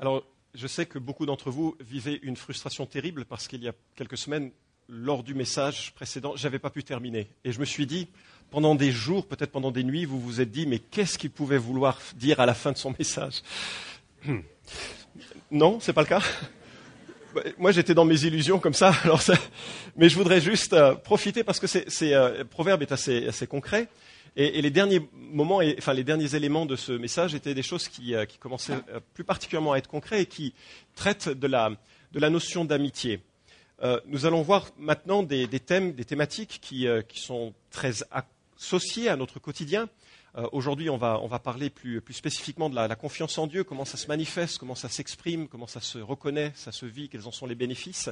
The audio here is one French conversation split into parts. Alors, je sais que beaucoup d'entre vous vivaient une frustration terrible parce qu'il y a quelques semaines, lors du message précédent, je n'avais pas pu terminer. Et je me suis dit, pendant des jours, peut-être pendant des nuits, vous vous êtes dit, mais qu'est-ce qu'il pouvait vouloir dire à la fin de son message ? Non, ce n'est pas le cas. Moi, j'étais dans mes illusions comme ça. Alors ça... Mais je voudrais juste profiter parce que le proverbe est assez concret. Et les derniers moments, les derniers éléments de ce message étaient des choses qui commençaient plus particulièrement à être concrets et qui traitent de la notion d'amitié. Nous allons voir maintenant des thématiques qui sont très associées à notre quotidien. Aujourd'hui, on va parler plus spécifiquement de la confiance en Dieu, comment ça se manifeste, comment ça s'exprime, comment ça se reconnaît, ça se vit, quels en sont les bénéfices.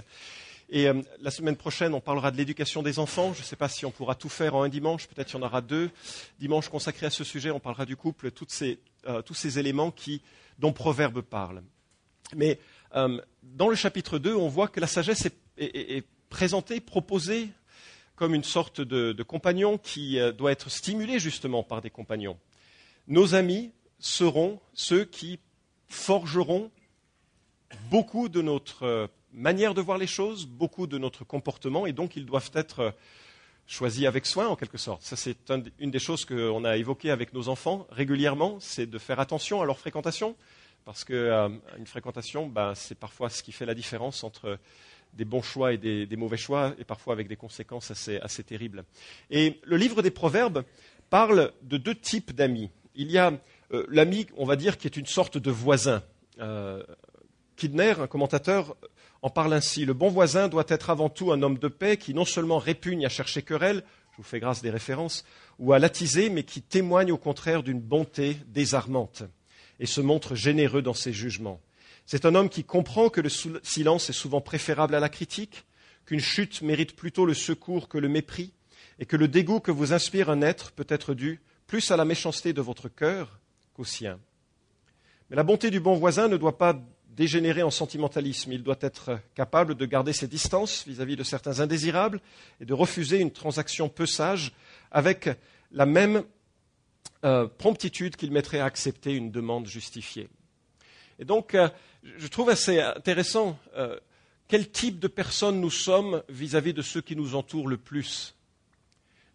Et la semaine prochaine, on parlera de l'éducation des enfants. Je ne sais pas si on pourra tout faire en un dimanche, peut-être il y en aura deux. Dimanche consacré à ce sujet, on parlera du couple, tous ces éléments dont Proverbe parle. Mais dans le chapitre 2, on voit que la sagesse est présentée, proposée comme une sorte de compagnon qui doit être stimulé justement par des compagnons. Nos amis seront ceux qui forgeront beaucoup de notre manière de voir les choses, beaucoup de notre comportement, et donc ils doivent être choisis avec soin en quelque sorte. Ça, c'est une des choses qu'on a évoquées avec nos enfants régulièrement, c'est de faire attention à leur fréquentation, parce qu'une fréquentation, c'est parfois ce qui fait la différence entre des bons choix et des mauvais choix, et parfois avec des conséquences assez terribles. Et le livre des Proverbes parle de deux types d'amis. Il y a l'ami, on va dire, qui est une sorte de voisin. Kidner, un commentateur, en parle ainsi. « Le bon voisin doit être avant tout un homme de paix qui non seulement répugne à chercher querelle, je vous fais grâce des références, ou à l'attiser, mais qui témoigne au contraire d'une bonté désarmante et se montre généreux dans ses jugements. » C'est un homme qui comprend que le silence est souvent préférable à la critique, qu'une chute mérite plutôt le secours que le mépris, et que le dégoût que vous inspire un être peut être dû plus à la méchanceté de votre cœur qu'au sien. Mais la bonté du bon voisin ne doit pas dégénérer en sentimentalisme. Il doit être capable de garder ses distances vis-à-vis de certains indésirables et de refuser une transaction peu sage avec la même promptitude qu'il mettrait à accepter une demande justifiée. Et donc, je trouve assez intéressant quel type de personne nous sommes vis-à-vis de ceux qui nous entourent le plus.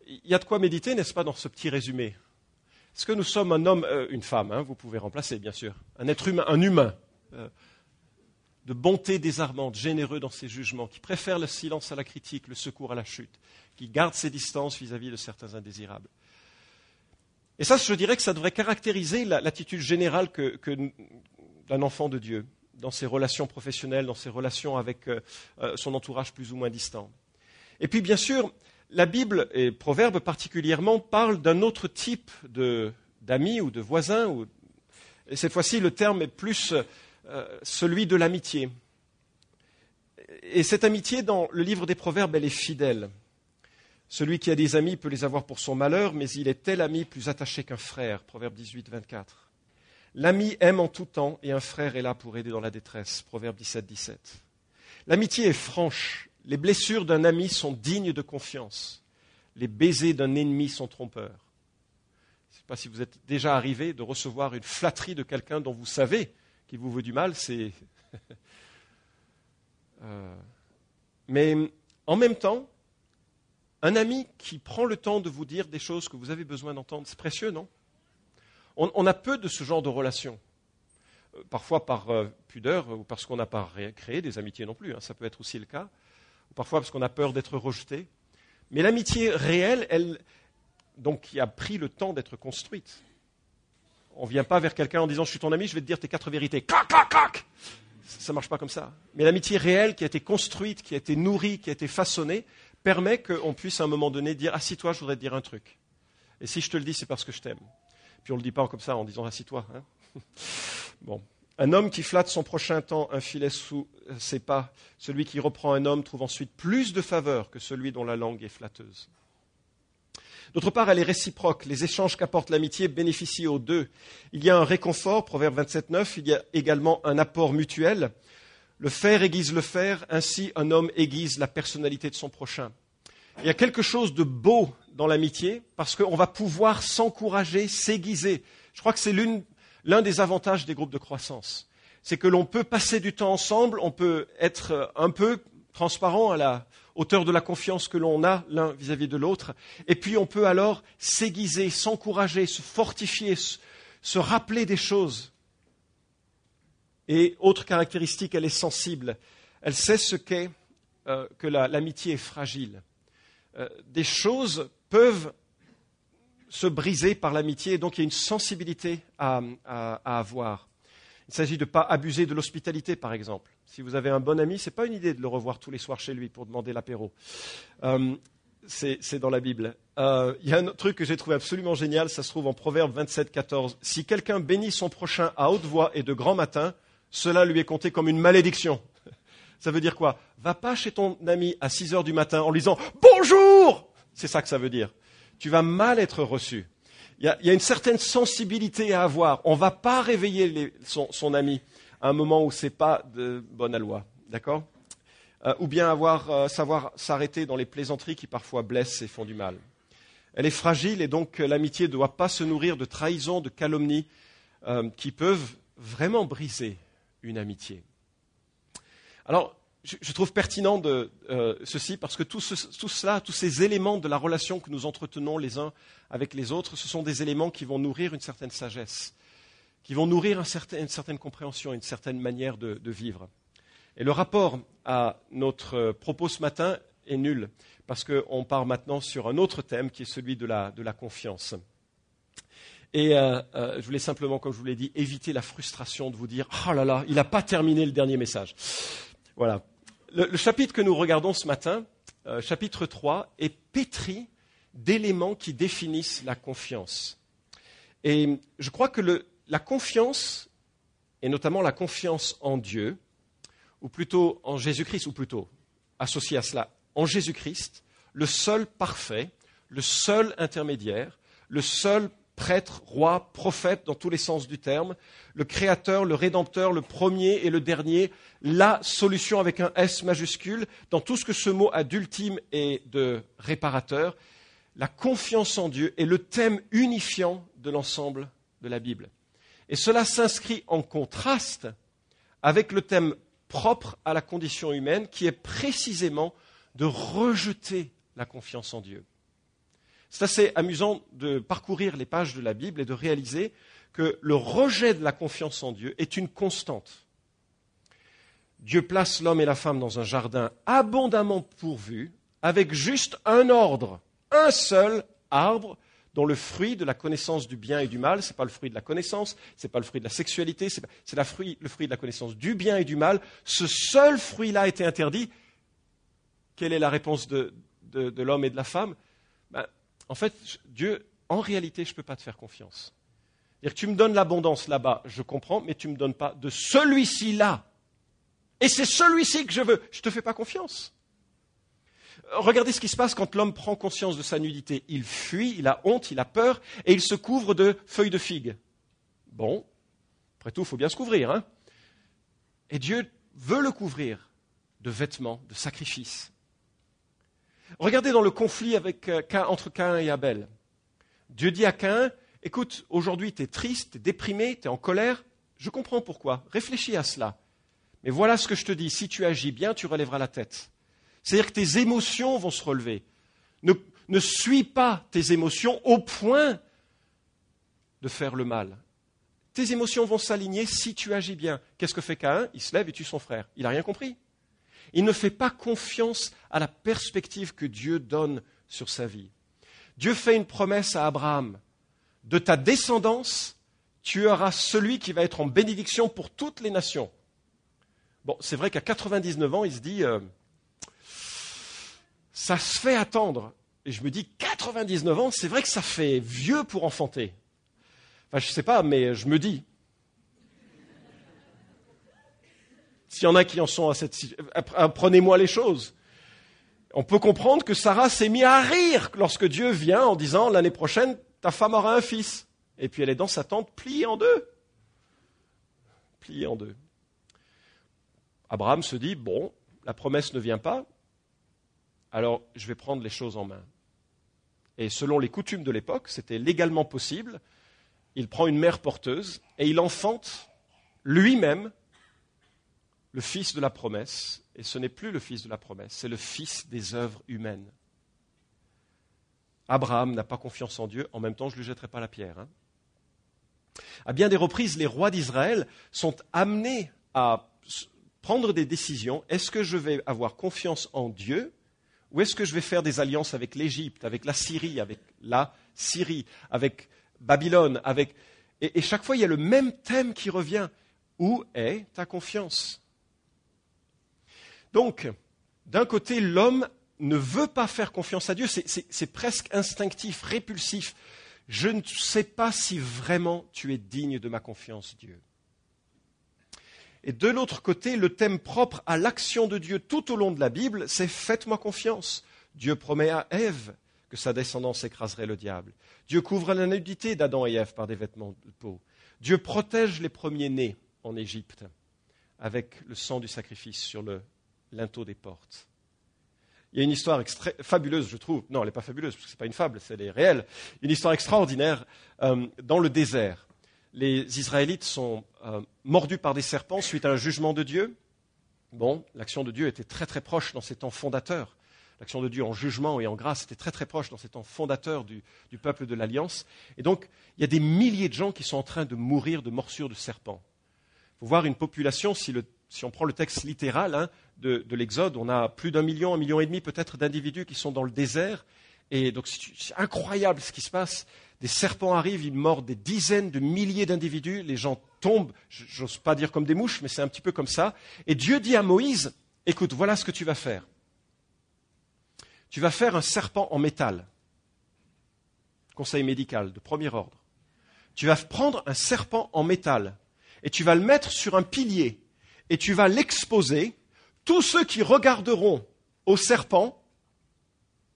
Il y a de quoi méditer, n'est-ce pas, dans ce petit résumé. Est-ce que nous sommes un homme, une femme, vous pouvez remplacer, bien sûr, un être humain, de bonté désarmante, généreux dans ses jugements, qui préfère le silence à la critique, le secours à la chute, qui garde ses distances vis-à-vis de certains indésirables. Et ça, je dirais que ça devrait caractériser l'attitude générale d'un enfant de Dieu, dans ses relations professionnelles, dans ses relations avec son entourage plus ou moins distant. Et puis bien sûr, la Bible, et Proverbe particulièrement, parle d'un autre type d'amis ou de voisins. Et cette fois-ci, le terme est plus celui de l'amitié. Et cette amitié, dans le livre des Proverbes, elle est fidèle. Celui qui a des amis peut les avoir pour son malheur, mais il est tel ami plus attaché qu'un frère. Proverbe 18, 24. L'ami aime en tout temps et un frère est là pour aider dans la détresse. Proverbe 17, 17. L'amitié est franche. Les blessures d'un ami sont dignes de confiance. Les baisers d'un ennemi sont trompeurs. Je ne sais pas si vous êtes déjà arrivé de recevoir une flatterie de quelqu'un dont vous savez qu'il vous veut du mal. Mais en même temps, un ami qui prend le temps de vous dire des choses que vous avez besoin d'entendre, c'est précieux, non ? On a peu de ce genre de relations, parfois par pudeur ou parce qu'on n'a pas créé des amitiés non plus, ça peut être aussi le cas, ou parfois parce qu'on a peur d'être rejeté. Mais l'amitié réelle, qui a pris le temps d'être construite, on ne vient pas vers quelqu'un en disant « je suis ton ami, je vais te dire tes 4 vérités ». Clac, clac, clac ! Ça ne marche pas comme ça. Mais l'amitié réelle qui a été construite, qui a été nourrie, qui a été façonnée, permet qu'on puisse à un moment donné dire « assis-toi, je voudrais te dire un truc ». Et si je te le dis, c'est parce que je t'aime. Puis on ne le dit pas comme ça en disant « assis-toi ». Bon. Un homme qui flatte son prochain tend un filet sous ses pas. Celui qui reprend un homme trouve ensuite plus de faveur que celui dont la langue est flatteuse. D'autre part, elle est réciproque. Les échanges qu'apporte l'amitié bénéficient aux deux. Il y a un réconfort, Proverbe 27, 9. Il y a également un apport mutuel. Le fer aiguise le fer, ainsi un homme aiguise la personnalité de son prochain. Il y a quelque chose de beau dans l'amitié, parce qu'on va pouvoir s'encourager, s'aiguiser. Je crois que c'est l'un des avantages des groupes de croissance. c'est que l'on peut passer du temps ensemble, on peut être un peu transparent à la hauteur de la confiance que l'on a l'un vis-à-vis de l'autre, et puis on peut alors s'aiguiser, s'encourager, se fortifier, se rappeler des choses. Et autre caractéristique, elle est sensible. Elle sait ce qu'est que l'amitié est fragile. Des choses peuvent se briser par l'amitié, donc il y a une sensibilité à avoir. Il s'agit de ne pas abuser de l'hospitalité, par exemple. Si vous avez un bon ami, ce n'est pas une idée de le revoir tous les soirs chez lui pour demander l'apéro. C'est dans la Bible. Il y a un autre truc que j'ai trouvé absolument génial, ça se trouve en Proverbe 27, 14. « Si quelqu'un bénit son prochain à haute voix et de grand matin, cela lui est compté comme une malédiction. » Ça veut dire quoi ? Va pas chez ton ami à 6 heures du matin en lui disant « Bonjour !» C'est ça que ça veut dire. Tu vas mal être reçu. Il y a une certaine sensibilité à avoir. On ne va pas réveiller son ami à un moment où ce n'est pas de bonne loi. D'accord ? Ou bien savoir s'arrêter dans les plaisanteries qui parfois blessent et font du mal. Elle est fragile et donc l'amitié ne doit pas se nourrir de trahisons, de calomnies qui peuvent vraiment briser une amitié. Alors, je trouve pertinent ceci parce que tous ces éléments de la relation que nous entretenons les uns avec les autres, ce sont des éléments qui vont nourrir une certaine sagesse, qui vont nourrir une certaine compréhension, une certaine manière de vivre. Et le rapport à notre propos ce matin est nul, parce qu'on part maintenant sur un autre thème qui est celui de la confiance. Et je voulais simplement, comme je vous l'ai dit, éviter la frustration de vous dire « Oh là là, il n'a pas terminé le dernier message ». Voilà. Le chapitre que nous regardons ce matin, chapitre 3, est pétri d'éléments qui définissent la confiance. Et je crois que la confiance, et notamment la confiance en Dieu, ou plutôt en Jésus-Christ, ou plutôt, associé à cela, en Jésus-Christ, le seul parfait, le seul intermédiaire, le seul prêtre, roi, prophète, dans tous les sens du terme, le créateur, le rédempteur, le premier et le dernier, la solution avec un S majuscule, dans tout ce que ce mot a d'ultime et de réparateur, la confiance en Dieu est le thème unifiant de l'ensemble de la Bible. Et cela s'inscrit en contraste avec le thème propre à la condition humaine, qui est précisément de rejeter la confiance en Dieu. C'est assez amusant de parcourir les pages de la Bible et de réaliser que le rejet de la confiance en Dieu est une constante. Dieu place l'homme et la femme dans un jardin abondamment pourvu, avec juste un ordre, un seul arbre, dont le fruit de la connaissance du bien et du mal, ce n'est pas le fruit de la connaissance, ce n'est pas le fruit de la sexualité, c'est le fruit de la connaissance du bien et du mal. Ce seul fruit-là a été interdit. Quelle est la réponse de l'homme et de la femme ? En fait, Dieu, en réalité, je ne peux pas te faire confiance. C'est-à-dire, tu me donnes l'abondance là-bas, je comprends, mais tu ne me donnes pas de celui-ci-là. Et c'est celui-ci que je veux. Je ne te fais pas confiance. Regardez ce qui se passe quand l'homme prend conscience de sa nudité. Il fuit, il a honte, il a peur, et il se couvre de feuilles de figue. Bon, après tout, il faut bien se couvrir, hein ? Et Dieu veut le couvrir de vêtements, de sacrifices. Regardez dans le conflit entre Caïn et Abel. Dieu dit à Caïn, « Écoute, aujourd'hui tu es triste, tu es déprimé, tu es en colère. Je comprends pourquoi. Réfléchis à cela. Mais voilà ce que je te dis. Si tu agis bien, tu relèveras la tête. » C'est-à-dire que tes émotions vont se relever. Ne suis pas tes émotions au point de faire le mal. Tes émotions vont s'aligner si tu agis bien. Qu'est-ce que fait Caïn ? Il se lève et tue son frère. Il n'a rien compris. Il ne fait pas confiance à la perspective que Dieu donne sur sa vie. Dieu fait une promesse à Abraham. De ta descendance, tu auras celui qui va être en bénédiction pour toutes les nations. Bon, c'est vrai qu'à 99 ans, il se dit « ça se fait attendre ». Et je me dis « 99 ans, c'est vrai que ça fait vieux pour enfanter ». Enfin, je ne sais pas, mais je me dis. S'il y en a qui en sont à cette situation, apprenez-moi les choses. On peut comprendre que Sarah s'est mise à rire lorsque Dieu vient en disant « l'année prochaine, ta femme aura un fils ». Et puis elle est dans sa tente pliée en deux. Pliée en deux. Abraham se dit « bon, la promesse ne vient pas, alors je vais prendre les choses en main ». Et selon les coutumes de l'époque, c'était légalement possible. Il prend une mère porteuse et il enfante lui-même le fils de la promesse, et ce n'est plus le fils de la promesse, c'est le fils des œuvres humaines. Abraham n'a pas confiance en Dieu, en même temps je ne lui jetterai pas la pierre. À bien des reprises, les rois d'Israël sont amenés à prendre des décisions. Est-ce que je vais avoir confiance en Dieu ou est-ce que je vais faire des alliances avec l'Égypte, avec la Syrie, avec Babylone, avec... Et chaque fois, il y a le même thème qui revient. Où est ta confiance? Donc, d'un côté, l'homme ne veut pas faire confiance à Dieu. C'est presque instinctif, répulsif. Je ne sais pas si vraiment tu es digne de ma confiance, Dieu. Et de l'autre côté, le thème propre à l'action de Dieu tout au long de la Bible, c'est « Faites-moi confiance ». Dieu promet à Ève que sa descendance écraserait le diable. Dieu couvre la nudité d'Adam et Ève par des vêtements de peau. Dieu protège les premiers-nés en Égypte avec le sang du sacrifice sur le linteau des portes. Il y a une histoire fabuleuse, je trouve. Non, elle n'est pas fabuleuse, parce que ce n'est pas une fable, elle est réelle. Une histoire extraordinaire dans le désert. Les Israélites sont mordus par des serpents suite à un jugement de Dieu. Bon, l'action de Dieu était très très proche dans ces temps fondateurs. L'action de Dieu en jugement et en grâce était très très proche dans ces temps fondateurs du peuple de l'Alliance. Et donc, il y a des milliers de gens qui sont en train de mourir de morsures de serpents. Il faut voir une population, si on prend le texte littéral de l'Exode, on a plus d'1 million, 1,5 million peut-être d'individus qui sont dans le désert. Et donc, c'est incroyable ce qui se passe. Des serpents arrivent, ils mordent des dizaines de milliers d'individus, les gens tombent, j'ose pas dire comme des mouches, mais c'est un petit peu comme ça. Et Dieu dit à Moïse, écoute, voilà ce que tu vas faire. Tu vas faire un serpent en métal. Conseil médical de premier ordre. Tu vas prendre un serpent en métal et tu vas le mettre sur un pilier et tu vas l'exposer. Tous ceux qui regarderont au serpent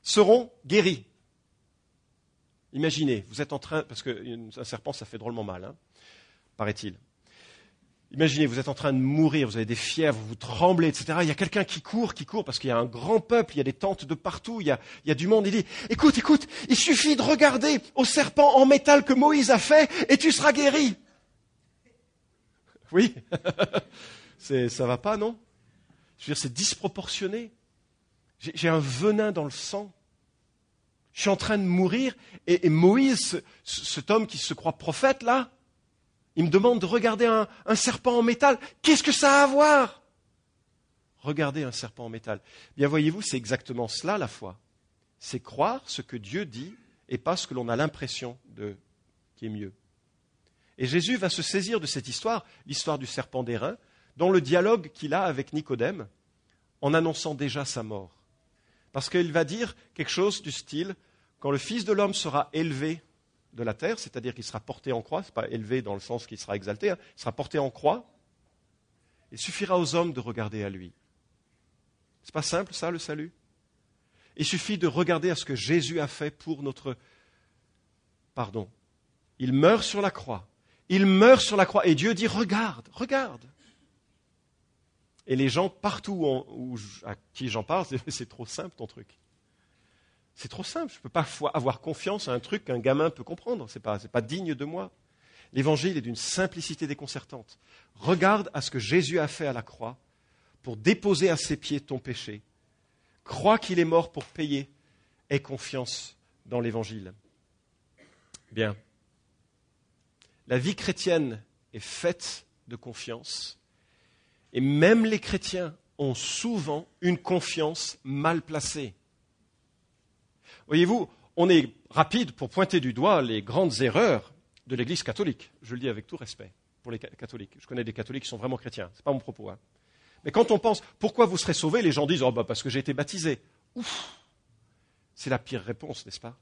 seront guéris. Imaginez, vous êtes en train, parce qu'un serpent, ça fait drôlement mal, paraît-il. Imaginez, vous êtes en train de mourir, vous avez des fièvres, vous tremblez, etc. Il y a quelqu'un qui court, parce qu'il y a un grand peuple, il y a des tentes de partout, il y a du monde. Il dit, écoute, il suffit de regarder au serpent en métal que Moïse a fait, et tu seras guéri. Oui, ça va pas, non? Je veux dire, c'est disproportionné. J'ai un venin dans le sang. Je suis en train de mourir et Moïse, cet homme qui se croit prophète, là, il me demande de regarder un serpent en métal. Qu'est-ce que ça a à voir? Regarder un serpent en métal. Bien, voyez-vous, c'est exactement cela, la foi. C'est croire ce que Dieu dit et pas ce que l'on a l'impression qui est mieux. Et Jésus va se saisir de cette histoire, l'histoire du serpent d'airain, dans le dialogue qu'il a avec Nicodème en annonçant déjà sa mort. Parce qu'il va dire quelque chose du style « Quand le Fils de l'homme sera élevé de la terre, c'est-à-dire qu'il sera porté en croix, ce n'est pas élevé dans le sens qu'il sera exalté, il sera porté en croix, il suffira aux hommes de regarder à lui. » C'est pas simple ça, le salut? Il suffit de regarder à ce que Jésus a fait pour notre pardon. Il meurt sur la croix et Dieu dit « Regarde !» Et les gens partout à qui j'en parle, c'est trop simple ton truc. C'est trop simple, je ne peux pas avoir confiance à un truc qu'un gamin peut comprendre, c'est pas digne de moi. L'évangile est d'une simplicité déconcertante. Regarde à ce que Jésus a fait à la croix pour déposer à ses pieds ton péché. Crois qu'il est mort pour payer. Aie confiance dans l'évangile. Bien. La vie chrétienne est faite de confiance. Et même les chrétiens ont souvent une confiance mal placée. Voyez-vous, on est rapide pour pointer du doigt les grandes erreurs de l'Église catholique. Je le dis avec tout respect pour les catholiques. Je connais des catholiques qui sont vraiment chrétiens, ce n'est pas mon propos. Mais quand on pense « Pourquoi vous serez sauvés ?» les gens disent « Oh, bah, parce que j'ai été baptisé. » Ouf ! C'est la pire réponse, n'est-ce pas?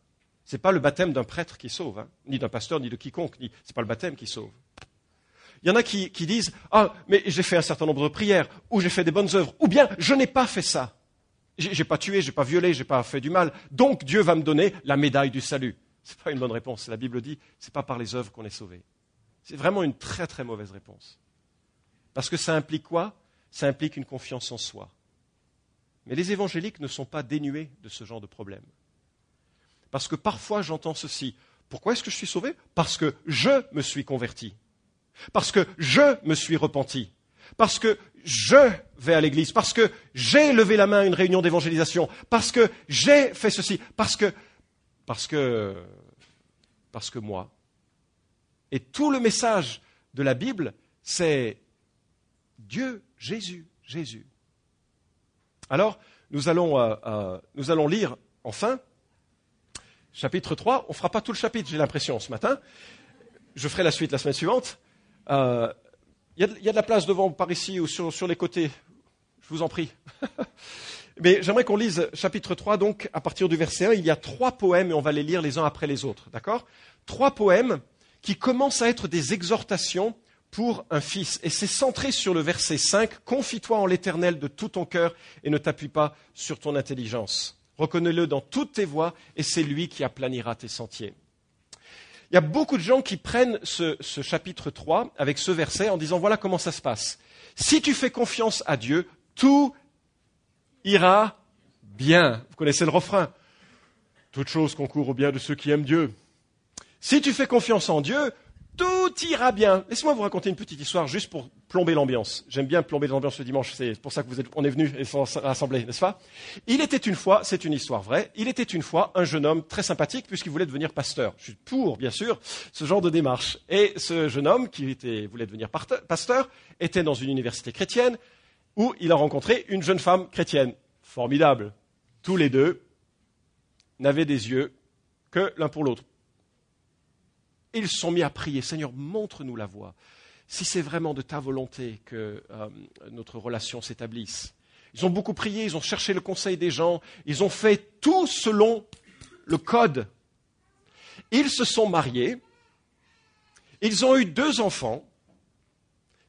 Ce n'est pas le baptême d'un prêtre qui sauve, ni d'un pasteur, ni de quiconque. Ce n'est pas le baptême qui sauve. Il y en a qui disent « Ah, mais j'ai fait un certain nombre de prières, ou j'ai fait des bonnes œuvres, ou bien je n'ai pas fait ça. J'ai pas tué, j'ai pas violé, j'ai pas fait du mal. Donc Dieu va me donner la médaille du salut. » C'est pas une bonne réponse. La Bible dit « C'est pas par les œuvres qu'on est sauvé. » C'est vraiment une très très mauvaise réponse. Parce que ça implique quoi? Ça implique une confiance en soi. Mais les évangéliques ne sont pas dénués de ce genre de problème. Parce que parfois j'entends ceci « Pourquoi est-ce que je suis sauvé? Parce que je me suis converti. » Parce que je me suis repenti. parce que je vais à l'église, parce que j'ai levé la main à une réunion d'évangélisation, parce que j'ai fait ceci, parce que moi. Et tout le message de la Bible, c'est Dieu, Jésus, Jésus. Alors, nous allons lire, enfin, chapitre 3. On ne fera pas tout le chapitre, j'ai l'impression, ce matin. Je ferai la suite la semaine suivante. Il y a de la place devant, par ici, ou sur les côtés. Je vous en prie. Mais j'aimerais qu'on lise chapitre 3, donc, à partir du verset 1. Il y a 3 poèmes, et on va les lire les uns après les autres, d'accord ? 3 poèmes qui commencent à être des exhortations pour un fils. Et c'est centré sur le verset 5. « Confie-toi en l'Éternel de tout ton cœur et ne t'appuie pas sur ton intelligence. Reconnais-le dans toutes tes voies et c'est lui qui aplanira tes sentiers. » Il y a beaucoup de gens qui prennent ce chapitre 3 avec ce verset en disant « Voilà comment ça se passe. Si tu fais confiance à Dieu, tout ira bien. » Vous connaissez le refrain. « Toute chose concourt au bien de ceux qui aiment Dieu. » Si tu fais confiance en Dieu, tout ira bien. Laissez-moi vous raconter une petite histoire juste pour plomber l'ambiance. J'aime bien plomber l'ambiance le dimanche, c'est pour ça qu'on est venus et s'en rassembler, n'est-ce pas ? Il était une fois, c'est une histoire vraie, il était une fois un jeune homme très sympathique puisqu'il voulait devenir pasteur. Je suis pour, bien sûr, ce genre de démarche. Et ce jeune homme qui voulait devenir pasteur était dans une université chrétienne où il a rencontré une jeune femme chrétienne. Formidable. Tous les deux n'avaient des yeux que l'un pour l'autre. Ils se sont mis à prier. « Seigneur, montre-nous la voie. Si c'est vraiment de ta volonté que notre relation s'établisse. » Ils ont beaucoup prié, ils ont cherché le conseil des gens, ils ont fait tout selon le code. Ils se sont mariés, ils ont eu 2 enfants.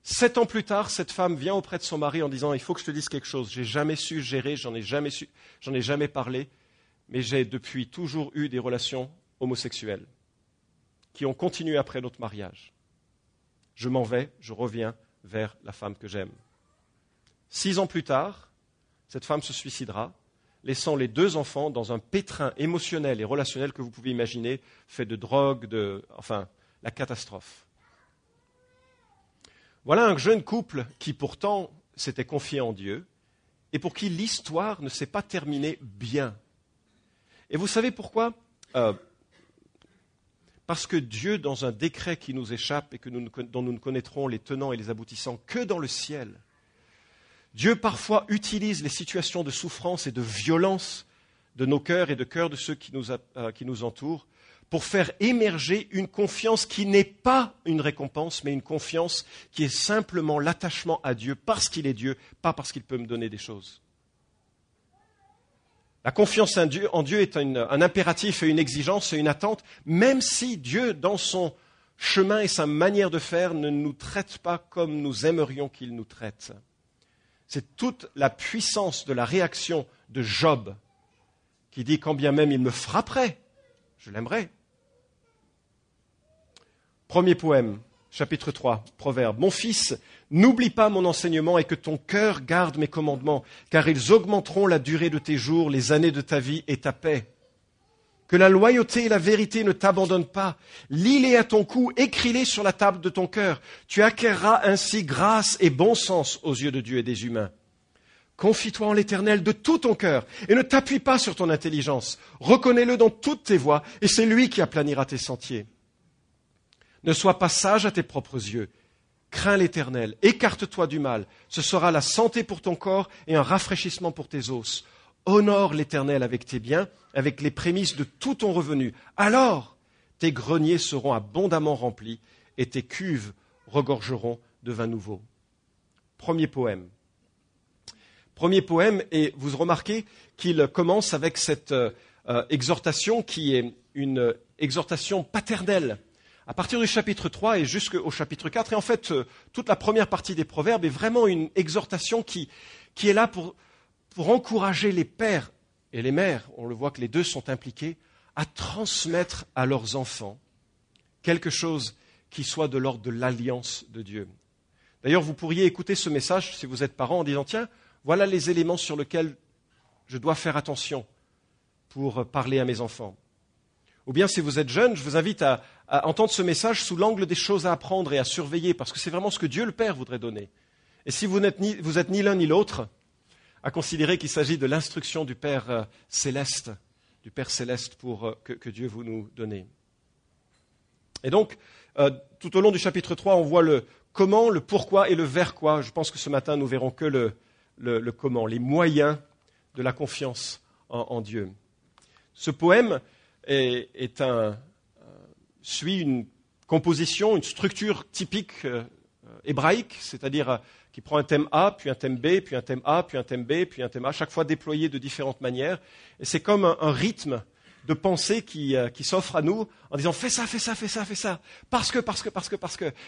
7 ans plus tard, cette femme vient auprès de son mari en disant « Il faut que je te dise quelque chose, j'ai jamais su gérer, j'en ai jamais parlé, mais j'ai depuis toujours eu des relations homosexuelles. » qui ont continué après notre mariage. Je m'en vais, je reviens vers la femme que j'aime. 6 ans plus tard, cette femme se suicidera, laissant les 2 enfants dans un pétrin émotionnel et relationnel que vous pouvez imaginer, fait de drogue, la catastrophe. Voilà un jeune couple qui pourtant s'était confié en Dieu et pour qui l'histoire ne s'est pas terminée bien. Et vous savez pourquoi ? Parce que Dieu, dans un décret qui nous échappe et dont nous ne connaîtrons les tenants et les aboutissants que dans le ciel, Dieu parfois utilise les situations de souffrance et de violence de nos cœurs et de cœurs de ceux qui nous entourent pour faire émerger une confiance qui n'est pas une récompense, mais une confiance qui est simplement l'attachement à Dieu parce qu'il est Dieu, pas parce qu'il peut me donner des choses. La confiance en Dieu est un impératif et une exigence et une attente, même si Dieu, dans son chemin et sa manière de faire, ne nous traite pas comme nous aimerions qu'il nous traite. C'est toute la puissance de la réaction de Job qui dit « Quand bien même il me frapperait, je l'aimerais. » Premier poème, chapitre 3, Proverbe. « Mon fils, n'oublie pas mon enseignement et que ton cœur garde mes commandements, car ils augmenteront la durée de tes jours, les années de ta vie et ta paix. Que la loyauté et la vérité ne t'abandonnent pas. Lis-les à ton cou, écris-les sur la table de ton cœur. Tu acquerras ainsi grâce et bon sens aux yeux de Dieu et des humains. Confie-toi en l'Éternel de tout ton cœur et ne t'appuie pas sur ton intelligence. Reconnais-le dans toutes tes voies et c'est lui qui aplanira tes sentiers. Ne sois pas sage à tes propres yeux. Crains l'Éternel, écarte-toi du mal. Ce sera la santé pour ton corps et un rafraîchissement pour tes os. Honore l'Éternel avec tes biens, avec les prémices de tout ton revenu. Alors, tes greniers seront abondamment remplis et tes cuves regorgeront de vin nouveau. » Premier poème, et vous remarquez qu'il commence avec cette exhortation qui est une exhortation paternelle. À partir du chapitre 3 et jusqu'au chapitre 4, et en fait, toute la première partie des Proverbes est vraiment une exhortation qui est là pour encourager les pères et les mères, on le voit que les deux sont impliqués, à transmettre à leurs enfants quelque chose qui soit de l'ordre de l'alliance de Dieu. D'ailleurs, vous pourriez écouter ce message, si vous êtes parents, en disant « Tiens, voilà les éléments sur lesquels je dois faire attention pour parler à mes enfants. » Ou bien, si vous êtes jeune, je vous invite à entendre ce message sous l'angle des choses à apprendre et à surveiller, parce que c'est vraiment ce que Dieu le Père voudrait donner. Et si vous êtes ni l'un ni l'autre, à considérer qu'il s'agit de l'instruction du Père Céleste, pour que Dieu vous nous donnez. Et donc, tout au long du chapitre 3, on voit le comment, le pourquoi et le vers quoi. Je pense que ce matin, nous verrons que le comment, les moyens de la confiance en Dieu. Ce poème suit une composition, une structure typique hébraïque, c'est-à-dire qui prend un thème A, puis un thème B, puis un thème A, puis un thème B, puis un thème A, chaque fois déployé de différentes manières. Et c'est comme un rythme de pensée qui s'offre à nous en disant « fais ça, fais ça, fais ça, fais ça, parce que,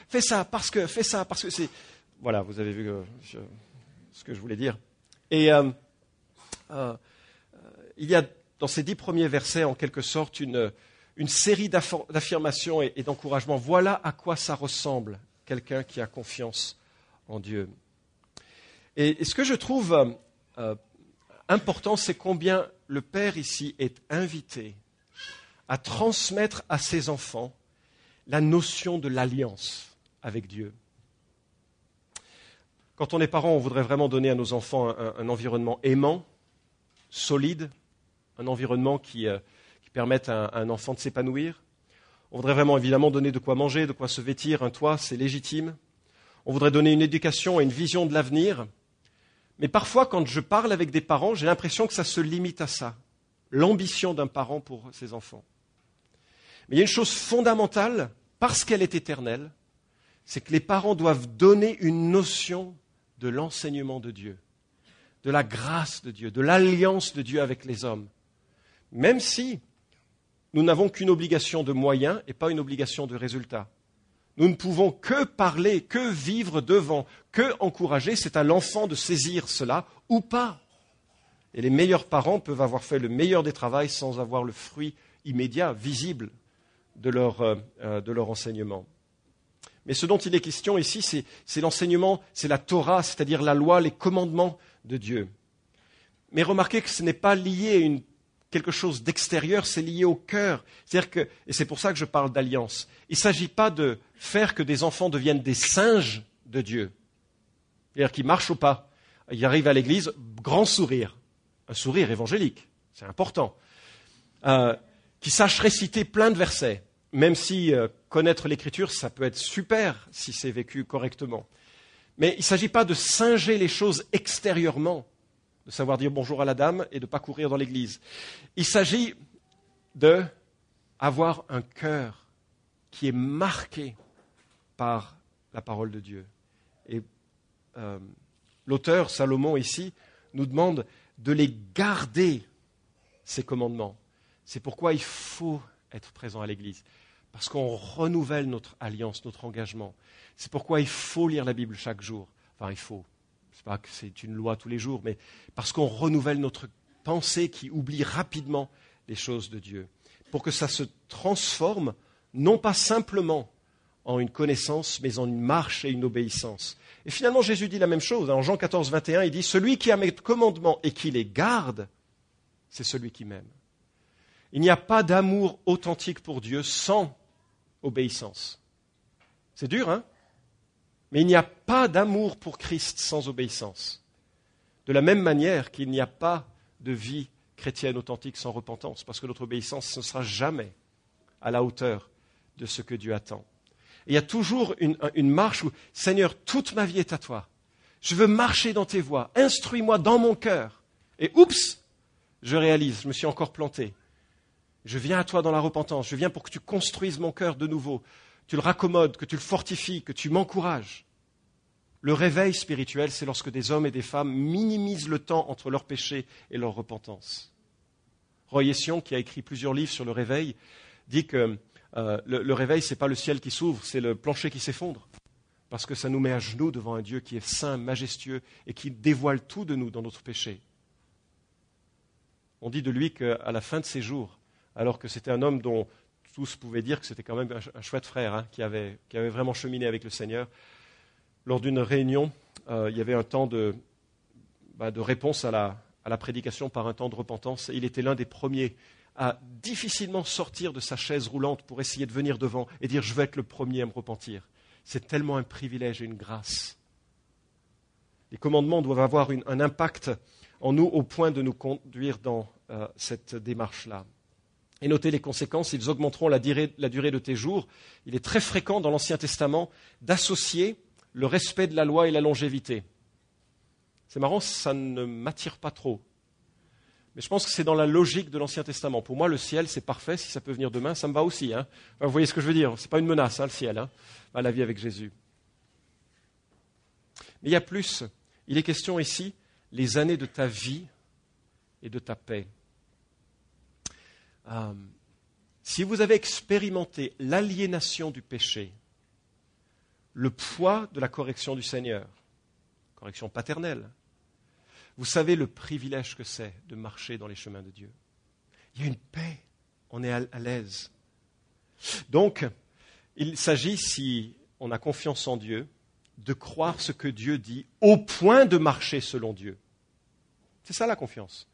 fais ça, parce que c'est... » Voilà, vous avez vu ce que je voulais dire. Et il y a dans ces 10 premiers versets, en quelque sorte, une série d'affirmations et d'encouragements. Voilà à quoi ça ressemble, quelqu'un qui a confiance en Dieu. Et ce que je trouve important, c'est combien le Père ici est invité à transmettre à ses enfants la notion de l'alliance avec Dieu. Quand on est parent, on voudrait vraiment donner à nos enfants un environnement aimant, solide, un environnement qui permette à un enfant de s'épanouir. On voudrait vraiment évidemment donner de quoi manger, de quoi se vêtir, un toit, c'est légitime. On voudrait donner une éducation et une vision de l'avenir. Mais parfois, quand je parle avec des parents, j'ai l'impression que ça se limite à ça, l'ambition d'un parent pour ses enfants. Mais il y a une chose fondamentale, parce qu'elle est éternelle, c'est que les parents doivent donner une notion de l'enseignement de Dieu, de la grâce de Dieu, de l'alliance de Dieu avec les hommes. Même si nous n'avons qu'une obligation de moyens et pas une obligation de résultat. Nous ne pouvons que parler, que vivre devant, que encourager. C'est à l'enfant de saisir cela ou pas. Et les meilleurs parents peuvent avoir fait le meilleur des travaux sans avoir le fruit immédiat, visible de leur enseignement. Mais ce dont il est question ici, c'est l'enseignement, c'est la Torah, c'est-à-dire la loi, les commandements de Dieu. Mais remarquez que ce n'est pas lié à quelque chose d'extérieur, c'est lié au cœur. C'est-à-dire que, et c'est pour ça que je parle d'alliance, il ne s'agit pas de faire que des enfants deviennent des singes de Dieu. C'est-à-dire qu'ils marchent au pas. Ils arrivent à l'église, grand sourire. Un sourire évangélique, c'est important. Qu'ils sachent réciter plein de versets, même si connaître l'écriture, ça peut être super si c'est vécu correctement. Mais il ne s'agit pas de singer les choses extérieurement, de savoir dire bonjour à la dame et de ne pas courir dans l'église. Il s'agit d'avoir un cœur qui est marqué par la parole de Dieu. Et l'auteur, Salomon, ici, nous demande de les garder, ces commandements. C'est pourquoi il faut être présent à l'église, parce qu'on renouvelle notre alliance, notre engagement. C'est pourquoi il faut lire la Bible chaque jour. Enfin, il faut. C'est pas que c'est une loi tous les jours, mais parce qu'on renouvelle notre pensée qui oublie rapidement les choses de Dieu. Pour que ça se transforme, non pas simplement en une connaissance, mais en une marche et une obéissance. Et finalement, Jésus dit la même chose. En Jean 14, 21, il dit « Celui qui a mes commandements et qui les garde, c'est celui qui m'aime. » Il n'y a pas d'amour authentique pour Dieu sans obéissance. C'est dur, hein ? Mais il n'y a pas d'amour pour Christ sans obéissance. De la même manière qu'il n'y a pas de vie chrétienne authentique sans repentance, parce que notre obéissance ne sera jamais à la hauteur de ce que Dieu attend. Et il y a toujours une marche où, Seigneur, toute ma vie est à toi. Je veux marcher dans tes voies. Instruis-moi dans mon cœur. Et oups, je réalise, je me suis encore planté. Je viens à toi dans la repentance. Je viens pour que tu construises mon cœur de nouveau. Tu le raccommodes, que tu le fortifies, que tu m'encourages. Le réveil spirituel, c'est lorsque des hommes et des femmes minimisent le temps entre leur péché et leur repentance. Roy Hession, qui a écrit plusieurs livres sur le réveil, dit que le réveil, ce n'est pas le ciel qui s'ouvre, c'est le plancher qui s'effondre. Parce que ça nous met à genoux devant un Dieu qui est saint, majestueux et qui dévoile tout de nous dans notre péché. On dit de lui qu'à la fin de ses jours, alors que c'était un homme dont tous pouvaient dire que c'était quand même un chouette frère hein, qui avait vraiment cheminé avec le Seigneur. Lors d'une réunion, il y avait un temps de réponse à la prédication par un temps de repentance. Et il était l'un des premiers à difficilement sortir de sa chaise roulante pour essayer de venir devant et dire « je veux être le premier à me repentir ». C'est tellement un privilège et une grâce. Les commandements doivent avoir un impact en nous au point de nous conduire dans cette démarche-là. Et notez les conséquences, ils augmenteront la durée de tes jours. Il est très fréquent dans l'Ancien Testament d'associer le respect de la loi et la longévité. C'est marrant, ça ne m'attire pas trop. Mais je pense que c'est dans la logique de l'Ancien Testament. Pour moi, le ciel, c'est parfait. Si ça peut venir demain, ça me va aussi. Hein. Enfin, vous voyez ce que je veux dire. Ce n'est pas une menace, le ciel, à la vie avec Jésus. Mais il y a plus. Il est question ici les années de ta vie et de ta paix. Si vous avez expérimenté l'aliénation du péché, le poids de la correction du Seigneur, correction paternelle, vous savez le privilège que c'est de marcher dans les chemins de Dieu. Il y a une paix, on est à l'aise. Donc, il s'agit, si on a confiance en Dieu, de croire ce que Dieu dit au point de marcher selon Dieu. C'est ça la confiance.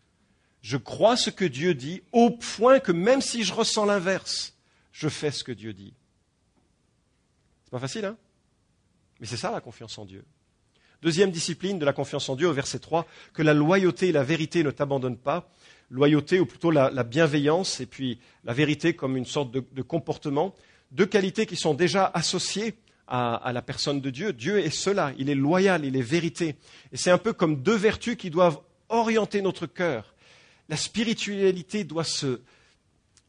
Je crois ce que Dieu dit au point que même si je ressens l'inverse, je fais ce que Dieu dit. C'est pas facile, hein ? Mais c'est ça la confiance en Dieu. Deuxième discipline de la confiance en Dieu, au verset 3, que la loyauté et la vérité ne t'abandonnent pas. Loyauté, ou plutôt la bienveillance, et puis la vérité comme une sorte de comportement. Deux qualités qui sont déjà associées à la personne de Dieu. Dieu est cela, il est loyal, il est vérité. Et c'est un peu comme deux vertus qui doivent orienter notre cœur. La spiritualité doit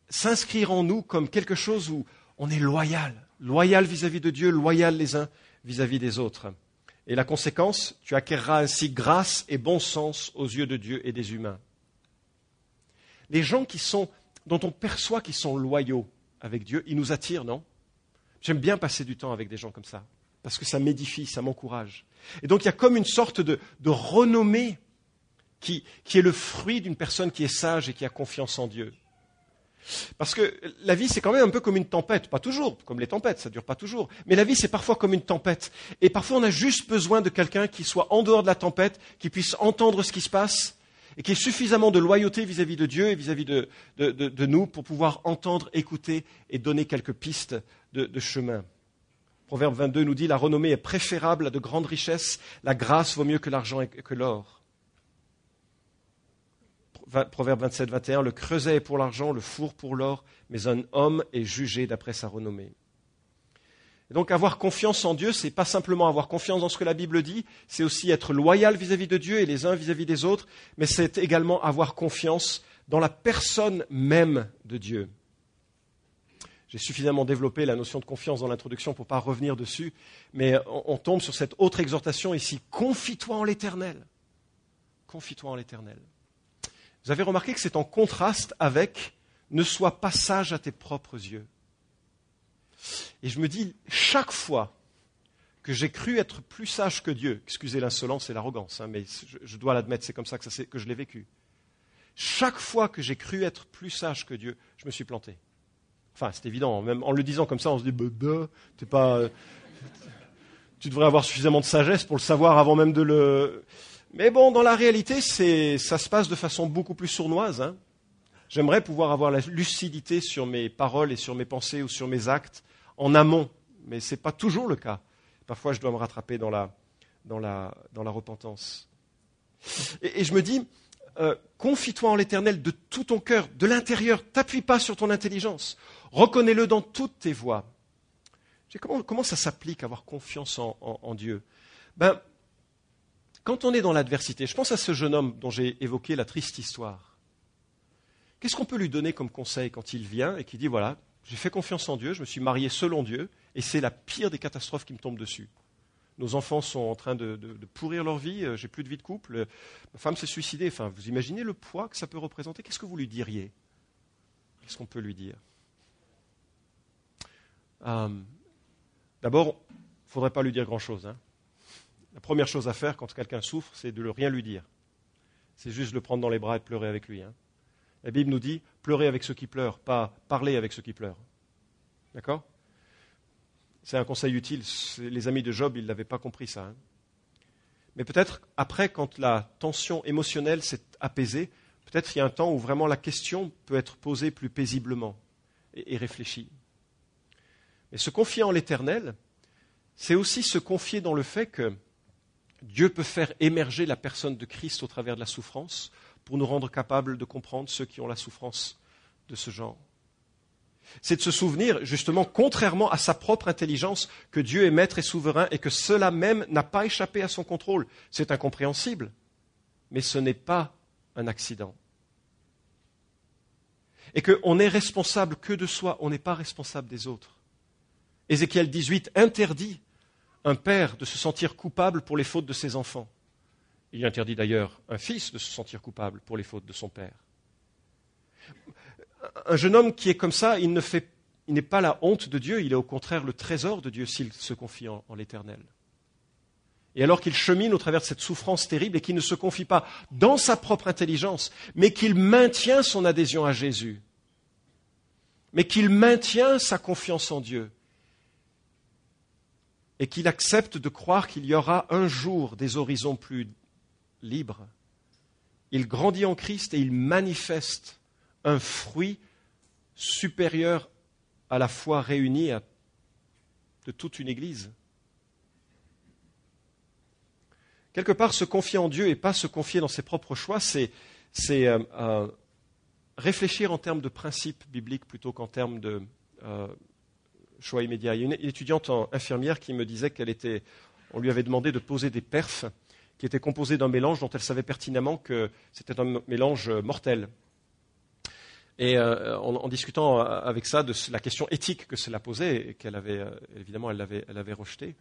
s'inscrire en nous comme quelque chose où on est loyal. Loyal vis-à-vis de Dieu, loyal les uns vis-à-vis des autres. Et la conséquence, tu acquerras ainsi grâce et bon sens aux yeux de Dieu et des humains. Les gens dont on perçoit qu'ils sont loyaux avec Dieu, ils nous attirent, non ? J'aime bien passer du temps avec des gens comme ça, parce que ça m'édifie, ça m'encourage. Et donc il y a comme une sorte de renommée qui est le fruit d'une personne qui est sage et qui a confiance en Dieu. Parce que la vie, c'est quand même un peu comme une tempête. Pas toujours, comme les tempêtes, ça ne dure pas toujours. Mais la vie, c'est parfois comme une tempête. Et parfois, on a juste besoin de quelqu'un qui soit en dehors de la tempête, qui puisse entendre ce qui se passe, et qui ait suffisamment de loyauté vis-à-vis de Dieu et vis-à-vis de nous pour pouvoir entendre, écouter et donner quelques pistes de chemin. Proverbe 22 nous dit « La renommée est préférable à de grandes richesses. La grâce vaut mieux que l'argent et que l'or. » Proverbe 27-21, le creuset est pour l'argent, le four pour l'or, mais un homme est jugé d'après sa renommée. Et donc avoir confiance en Dieu, ce n'est pas simplement avoir confiance dans ce que la Bible dit, c'est aussi être loyal vis-à-vis de Dieu et les uns vis-à-vis des autres, mais c'est également avoir confiance dans la personne même de Dieu. J'ai suffisamment développé la notion de confiance dans l'introduction pour ne pas revenir dessus, mais on tombe sur cette autre exhortation ici, confie-toi en l'Éternel. Confie-toi en l'Éternel. Vous avez remarqué que c'est en contraste avec « ne sois pas sage à tes propres yeux ». Et je me dis, chaque fois que j'ai cru être plus sage que Dieu, excusez l'insolence et l'arrogance, mais je dois l'admettre, c'est comme ça que je l'ai vécu. Chaque fois que j'ai cru être plus sage que Dieu, je me suis planté. Enfin, c'est évident, même en le disant comme ça, on se dit « t'es pas, tu devrais avoir suffisamment de sagesse pour le savoir avant même de le... » Mais bon, dans la réalité, ça se passe de façon beaucoup plus sournoise. J'aimerais pouvoir avoir la lucidité sur mes paroles et sur mes pensées ou sur mes actes en amont, mais ce n'est pas toujours le cas. Parfois, je dois me rattraper dans la repentance. Et je me dis, confie-toi en l'Éternel de tout ton cœur, de l'intérieur, t'appuie pas sur ton intelligence, reconnais-le dans toutes tes voies. Comment ça s'applique, avoir confiance en Dieu ? Quand on est dans l'adversité, je pense à ce jeune homme dont j'ai évoqué la triste histoire. Qu'est-ce qu'on peut lui donner comme conseil quand il vient et qu'il dit « Voilà, j'ai fait confiance en Dieu, je me suis marié selon Dieu et c'est la pire des catastrophes qui me tombe dessus. Nos enfants sont en train de pourrir leur vie, j'ai plus de vie de couple, ma femme s'est suicidée. » Enfin, vous imaginez le poids que ça peut représenter. Qu'est-ce que vous lui diriez ? Qu'est-ce qu'on peut lui dire ? D'abord, il ne faudrait pas lui dire grand-chose, La première chose à faire quand quelqu'un souffre, c'est de ne rien lui dire. C'est juste le prendre dans les bras et pleurer avec lui. La Bible nous dit, pleurer avec ceux qui pleurent, pas parler avec ceux qui pleurent. D'accord ? C'est un conseil utile. Les amis de Job, ils n'avaient pas compris ça. Mais peut-être, après, quand la tension émotionnelle s'est apaisée, peut-être il y a un temps où vraiment la question peut être posée plus paisiblement et réfléchie. Mais se confier en l'Éternel, c'est aussi se confier dans le fait que Dieu peut faire émerger la personne de Christ au travers de la souffrance pour nous rendre capables de comprendre ceux qui ont la souffrance de ce genre. C'est de se souvenir, justement, contrairement à sa propre intelligence, que Dieu est maître et souverain et que cela même n'a pas échappé à son contrôle. C'est incompréhensible, mais ce n'est pas un accident. Et qu'on n'est responsable que de soi, on n'est pas responsable des autres. Ézéchiel 18 interdit un père de se sentir coupable pour les fautes de ses enfants. Il interdit d'ailleurs un fils de se sentir coupable pour les fautes de son père. Un jeune homme qui est comme ça, il n'est pas la honte de Dieu, il est au contraire le trésor de Dieu s'il se confie en l'Éternel. Et alors qu'il chemine au travers de cette souffrance terrible et qu'il ne se confie pas dans sa propre intelligence, mais qu'il maintient son adhésion à Jésus, mais qu'il maintient sa confiance en Dieu, et qu'il accepte de croire qu'il y aura un jour des horizons plus libres, il grandit en Christ et il manifeste un fruit supérieur à la foi réunie de toute une Église. Quelque part, se confier en Dieu et pas se confier dans ses propres choix, c'est réfléchir en termes de principes bibliques plutôt qu'en termes de choix immédiats. Il y a une étudiante infirmière qui me disait on lui avait demandé de poser des perfs qui étaient composés d'un mélange dont elle savait pertinemment que c'était un mélange mortel. Et en discutant avec ça de la question éthique que cela posait et qu'elle avait évidemment elle l'avait rejetée,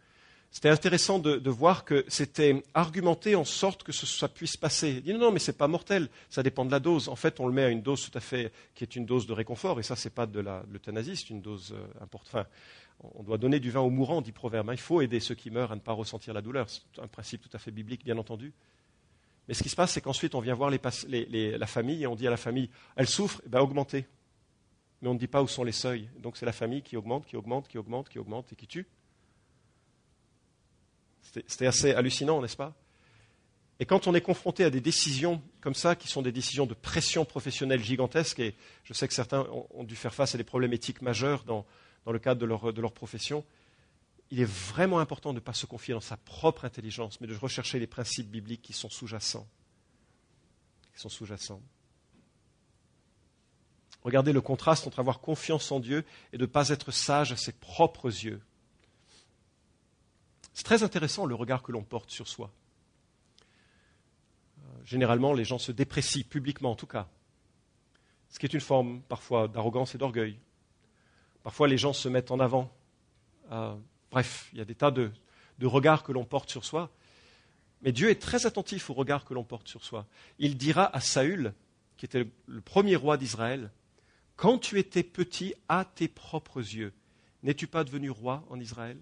c'était intéressant de voir que c'était argumenté en sorte que ça puisse passer. Il dit non, mais c'est pas mortel, ça dépend de la dose. En fait, on le met à une dose tout à fait qui est une dose de réconfort et ça c'est pas de l'euthanasie, c'est une dose importante. Enfin, on doit donner du vin aux mourants, dit Proverbe. Il faut aider ceux qui meurent à ne pas ressentir la douleur. C'est un principe tout à fait biblique, bien entendu. Mais ce qui se passe, c'est qu'ensuite, on vient voir la famille et on dit à la famille, elle souffre, eh bien, augmentez. Mais on ne dit pas où sont les seuils. Donc c'est la famille qui augmente et qui tue. C'était assez hallucinant, n'est-ce pas? Et quand on est confronté à des décisions comme ça, qui sont des décisions de pression professionnelle gigantesque, et je sais que certains ont dû faire face à des problèmes éthiques majeurs dans le cadre de leur profession, il est vraiment important de ne pas se confier dans sa propre intelligence, mais de rechercher les principes bibliques qui sont sous-jacents. Regardez le contraste entre avoir confiance en Dieu et de ne pas être sage à ses propres yeux. C'est très intéressant le regard que l'on porte sur soi. Généralement, les gens se déprécient, publiquement en tout cas, ce qui est une forme parfois d'arrogance et d'orgueil. Parfois, les gens se mettent en avant. Bref, il y a des tas de regards que l'on porte sur soi. Mais Dieu est très attentif aux regards que l'on porte sur soi. Il dira à Saül, qui était le premier roi d'Israël, « Quand tu étais petit à tes propres yeux, n'es-tu pas devenu roi en Israël ?»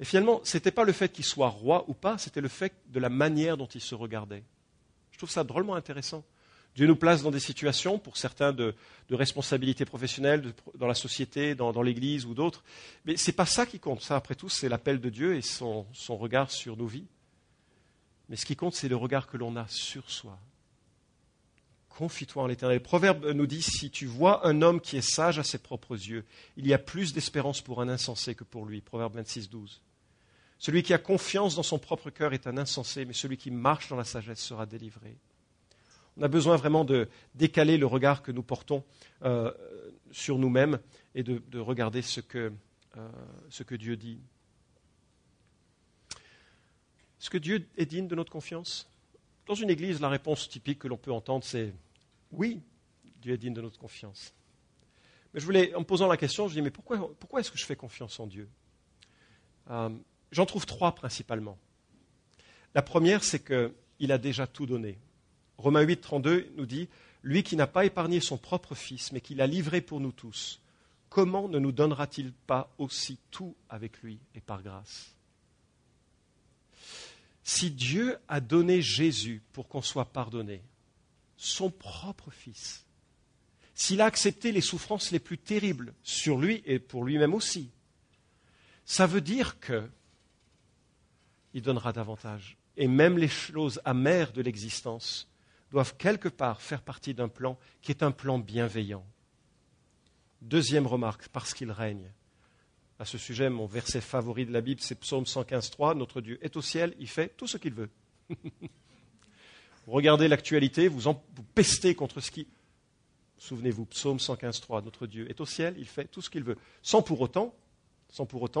Et finalement, ce n'était pas le fait qu'il soit roi ou pas, c'était le fait de la manière dont il se regardait. Je trouve ça drôlement intéressant. Dieu nous place dans des situations, pour certains, de responsabilité professionnelle, dans la société, dans l'Église ou d'autres. Mais ce n'est pas ça qui compte. Ça, après tout, c'est l'appel de Dieu et son regard sur nos vies. Mais ce qui compte, c'est le regard que l'on a sur soi. Confie-toi en l'Éternel. Le Proverbe nous dit, si tu vois un homme qui est sage à ses propres yeux, il y a plus d'espérance pour un insensé que pour lui. Proverbe 26, 12. Celui qui a confiance dans son propre cœur est un insensé, mais celui qui marche dans la sagesse sera délivré. On a besoin vraiment de décaler le regard que nous portons sur nous-mêmes et de regarder ce que Dieu dit. Est-ce que Dieu est digne de notre confiance? Dans une église, la réponse typique que l'on peut entendre, c'est « oui, Dieu est digne de notre confiance ». Mais en me posant la question, je me dis « mais pourquoi est-ce que je fais confiance en Dieu ?» J'en trouve trois principalement. La première, c'est qu'il a déjà tout donné. Romains 8, 32 nous dit « Lui qui n'a pas épargné son propre Fils, mais qui l'a livré pour nous tous, comment ne nous donnera-t-il pas aussi tout avec lui et par grâce ?» Si Dieu a donné Jésus pour qu'on soit pardonné, son propre Fils, s'il a accepté les souffrances les plus terribles sur lui et pour lui-même aussi, ça veut dire qu'il donnera davantage. Et même les choses amères de l'existence doivent quelque part faire partie d'un plan qui est un plan bienveillant. Deuxième remarque, parce qu'il règne. À ce sujet, mon verset favori de la Bible, c'est Psaume 115.3. Notre Dieu est au ciel, il fait tout ce qu'il veut. Vous regardez l'actualité, vous pestez contre ce qui... Souvenez-vous, Psaume 115.3, notre Dieu est au ciel, il fait tout ce qu'il veut. Sans pour autant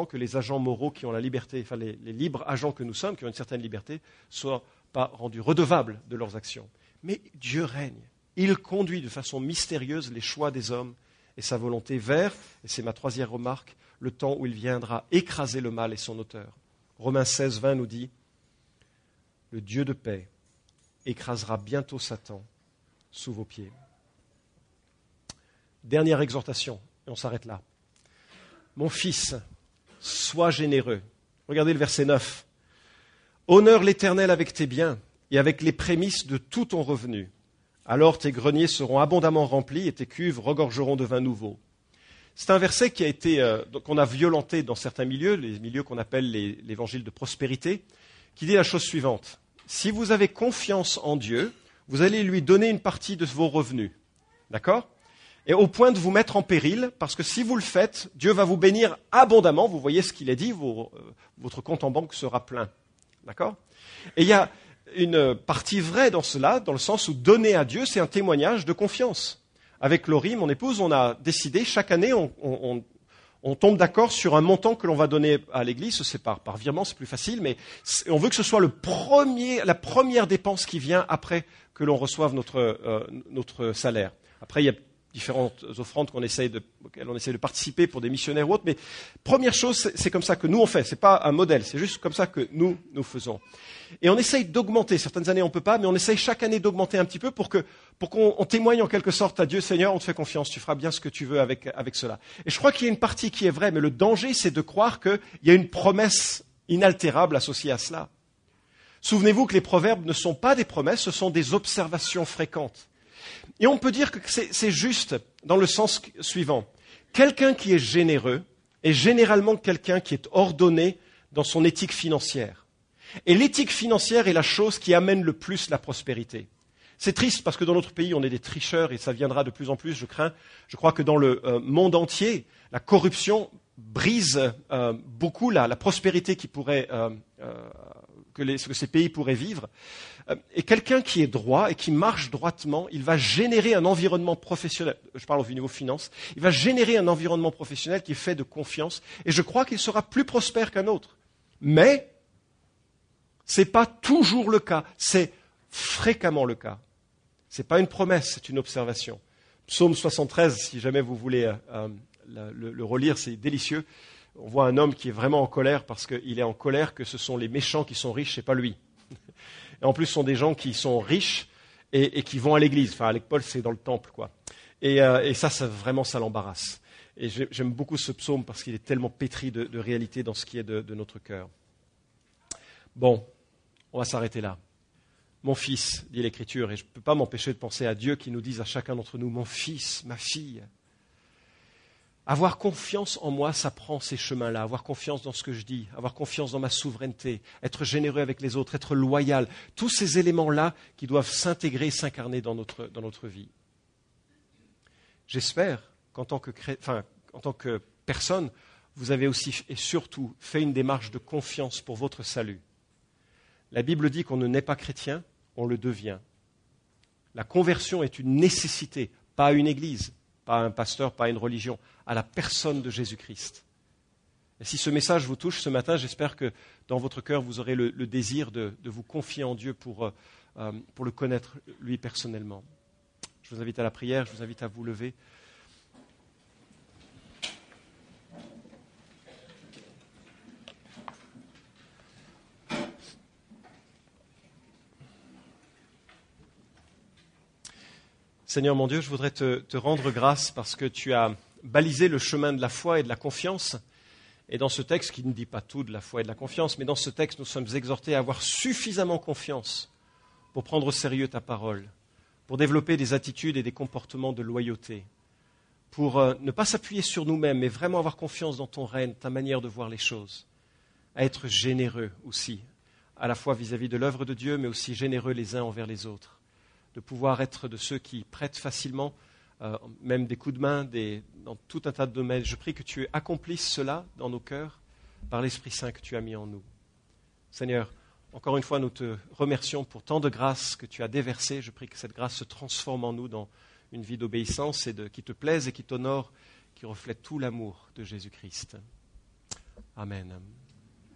que les agents moraux qui ont la liberté, enfin les libres agents que nous sommes, qui ont une certaine liberté, soient pas rendus redevables de leurs actions. Mais Dieu règne. Il conduit de façon mystérieuse les choix des hommes et sa volonté vers, et c'est ma troisième remarque, le temps où il viendra écraser le mal et son auteur. Romains 16, 20 nous dit « Le Dieu de paix écrasera bientôt Satan sous vos pieds. » Dernière exhortation, et on s'arrête là. « Mon fils, sois généreux. » Regardez le verset 9. « Honore l'Éternel avec tes biens et avec les prémices de tout ton revenu. Alors tes greniers seront abondamment remplis et tes cuves regorgeront de vin nouveau. » C'est un verset qui a été, qu'on a violenté dans certains milieux, les milieux qu'on appelle l'évangile de prospérité, qui dit la chose suivante. Si vous avez confiance en Dieu, vous allez lui donner une partie de vos revenus. D'accord ? Et au point de vous mettre en péril, parce que si vous le faites, Dieu va vous bénir abondamment. Vous voyez ce qu'il a dit, votre compte en banque sera plein. D'accord ? Et il y a une partie vraie dans cela, dans le sens où donner à Dieu, c'est un témoignage de confiance. Avec Laurie, mon épouse, on a décidé, chaque année, on tombe d'accord sur un montant que l'on va donner à l'église. C'est par virement, c'est plus facile, mais on veut que ce soit la première dépense qui vient après que l'on reçoive notre salaire. Après, il y a différentes offrandes auxquelles on essaye de participer pour des missionnaires ou autres, mais première chose, c'est comme ça que nous on fait, c'est pas un modèle, c'est juste comme ça que nous faisons. Et on essaye d'augmenter, certaines années on peut pas, mais on essaye chaque année d'augmenter un petit peu pour qu'on témoigne en quelque sorte à Dieu, Seigneur, on te fait confiance, tu feras bien ce que tu veux avec cela. Et je crois qu'il y a une partie qui est vraie, mais le danger c'est de croire qu'il y a une promesse inaltérable associée à cela. Souvenez-vous que les proverbes ne sont pas des promesses, ce sont des observations fréquentes. Et on peut dire que c'est juste dans le sens suivant. Quelqu'un qui est généreux est généralement quelqu'un qui est ordonné dans son éthique financière. Et l'éthique financière est la chose qui amène le plus la prospérité. C'est triste parce que dans notre pays, on est des tricheurs et ça viendra de plus en plus, je crains. Je crois que dans le monde entier, la corruption brise beaucoup la prospérité qui pourrait... que ces pays pourraient vivre. Et quelqu'un qui est droit et qui marche droitement, il va générer un environnement professionnel, je parle au niveau finance, il va générer un environnement professionnel qui est fait de confiance, et je crois qu'il sera plus prospère qu'un autre. Mais, ce n'est pas toujours le cas, c'est fréquemment le cas. Ce n'est pas une promesse, c'est une observation. Psaume 73, si jamais vous voulez le relire, c'est délicieux. On voit un homme qui est vraiment en colère parce qu'il est en colère que ce sont les méchants qui sont riches et pas lui. Et en plus, ce sont des gens qui sont riches et qui vont à l'église. Enfin, avec Paul, c'est dans le temple, quoi. Et ça, vraiment, ça l'embarrasse. Et j'aime beaucoup ce psaume parce qu'il est tellement pétri de réalité dans ce qui est de notre cœur. Bon, on va s'arrêter là. Mon fils, dit l'Écriture, et je ne peux pas m'empêcher de penser à Dieu qui nous dit à chacun d'entre nous, mon fils, ma fille. Avoir confiance en moi, ça prend ces chemins-là. Avoir confiance dans ce que je dis, avoir confiance dans ma souveraineté, être généreux avec les autres, être loyal. Tous ces éléments-là qui doivent s'intégrer, s'incarner dans notre vie. J'espère qu'en tant que personne, vous avez aussi et surtout fait une démarche de confiance pour votre salut. La Bible dit qu'on ne naît pas chrétien, on le devient. La conversion est une nécessité, pas une église. Pas à un pasteur, pas à une religion, à la personne de Jésus-Christ. Et si ce message vous touche ce matin, j'espère que dans votre cœur, vous aurez le désir de vous confier en Dieu pour le connaître lui personnellement. Je vous invite à la prière, je vous invite à vous lever. Seigneur mon Dieu, je voudrais te rendre grâce parce que tu as balisé le chemin de la foi et de la confiance. Et dans ce texte, qui ne dit pas tout de la foi et de la confiance, mais dans ce texte, nous sommes exhortés à avoir suffisamment confiance pour prendre au sérieux ta parole, pour développer des attitudes et des comportements de loyauté, pour ne pas s'appuyer sur nous-mêmes, mais vraiment avoir confiance dans ton règne, ta manière de voir les choses, à être généreux aussi, à la fois vis-à-vis de l'œuvre de Dieu, mais aussi généreux les uns envers les autres. De pouvoir être de ceux qui prêtent facilement même des coups de main, dans tout un tas de domaines. Je prie que tu accomplisses cela dans nos cœurs par l'Esprit Saint que tu as mis en nous. Seigneur, encore une fois, nous te remercions pour tant de grâce que tu as déversée. Je prie que cette grâce se transforme en nous dans une vie d'obéissance et qui te plaise et qui t'honore, qui reflète tout l'amour de Jésus-Christ. Amen.